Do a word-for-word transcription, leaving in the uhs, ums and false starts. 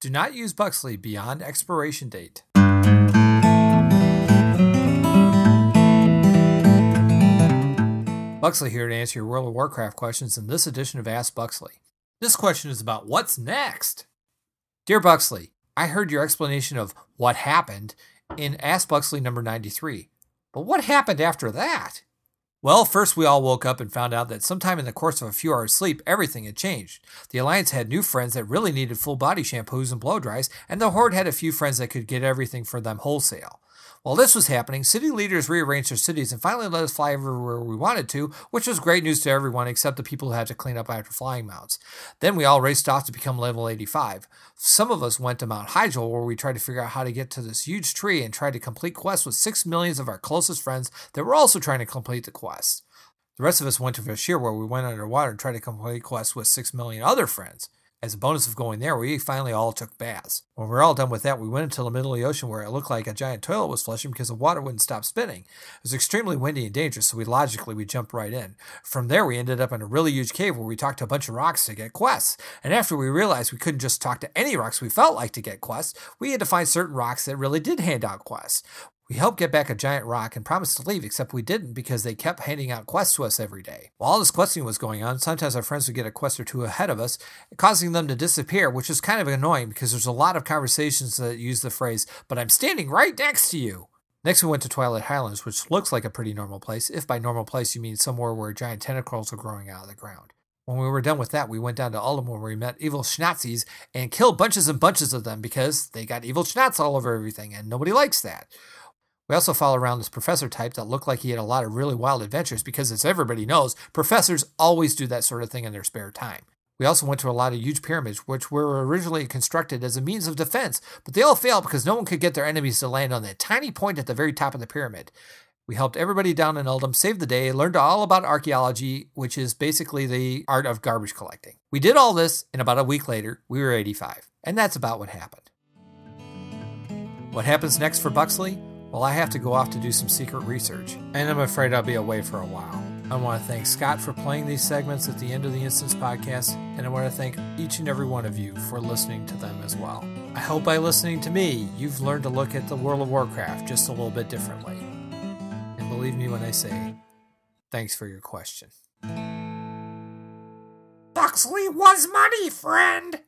Do not use Buxley beyond expiration date. Buxley here to answer your World of Warcraft questions in this edition of Ask Buxley. This question is about what's next. Dear Buxley, I heard your explanation of what happened in Ask Buxley number ninety-three, but what happened after that? Well, first we all woke up and found out that sometime in the course of a few hours' sleep, everything had changed. The Alliance had new friends that really needed full-body shampoos and blow-dries, and the Horde had a few friends that could get everything for them wholesale. While this was happening, city leaders rearranged their cities and finally let us fly everywhere we wanted to, which was great news to everyone except the people who had to clean up after flying mounts. Then we all raced off to become level eighty-five. Some of us went to Mount Hyjal, where we tried to figure out how to get to this huge tree and tried to complete quests with six millions of our closest friends that were also trying to complete the quest. The rest of us went to Vashj'ir, where we went underwater and tried to complete quests with six million other friends. As a bonus of going there, we finally all took baths. When we were all done with that, we went into the middle of the ocean where it looked like a giant toilet was flushing because the water wouldn't stop spinning. It was extremely windy and dangerous, so we logically we jumped right in. From there, we ended up in a really huge cave where we talked to a bunch of rocks to get quests. And after we realized we couldn't just talk to any rocks we felt like to get quests, we had to find certain rocks that really did hand out quests. We helped get back a giant rock and promised to leave, except we didn't because they kept handing out quests to us every day. While all this questing was going on, sometimes our friends would get a quest or two ahead of us, causing them to disappear, which is kind of annoying because there's a lot of conversations that use the phrase, "But I'm standing right next to you." Next, we went to Twilight Highlands, which looks like a pretty normal place, if by normal place you mean somewhere where giant tentacles are growing out of the ground. When we were done with that, we went down to Aldermore where we met evil schnazies and killed bunches and bunches of them because they got evil schnatz all over everything, and nobody likes that. We also follow around this professor type that looked like he had a lot of really wild adventures because, as everybody knows, professors always do that sort of thing in their spare time. We also went to a lot of huge pyramids, which were originally constructed as a means of defense, but they all failed because no one could get their enemies to land on that tiny point at the very top of the pyramid. We helped everybody down in Uldum save the day, learned all about archaeology, which is basically the art of garbage collecting. We did all this, and about a week later, we were eighty-five. And that's about what happened. What happens next for Buxley? Well, I have to go off to do some secret research, and I'm afraid I'll be away for a while. I want to thank Scott for playing these segments at the end of the Instance Podcast, and I want to thank each and every one of you for listening to them as well. I hope by listening to me, you've learned to look at the World of Warcraft just a little bit differently. And believe me when I say, thanks for your question. Buxley was money, friend!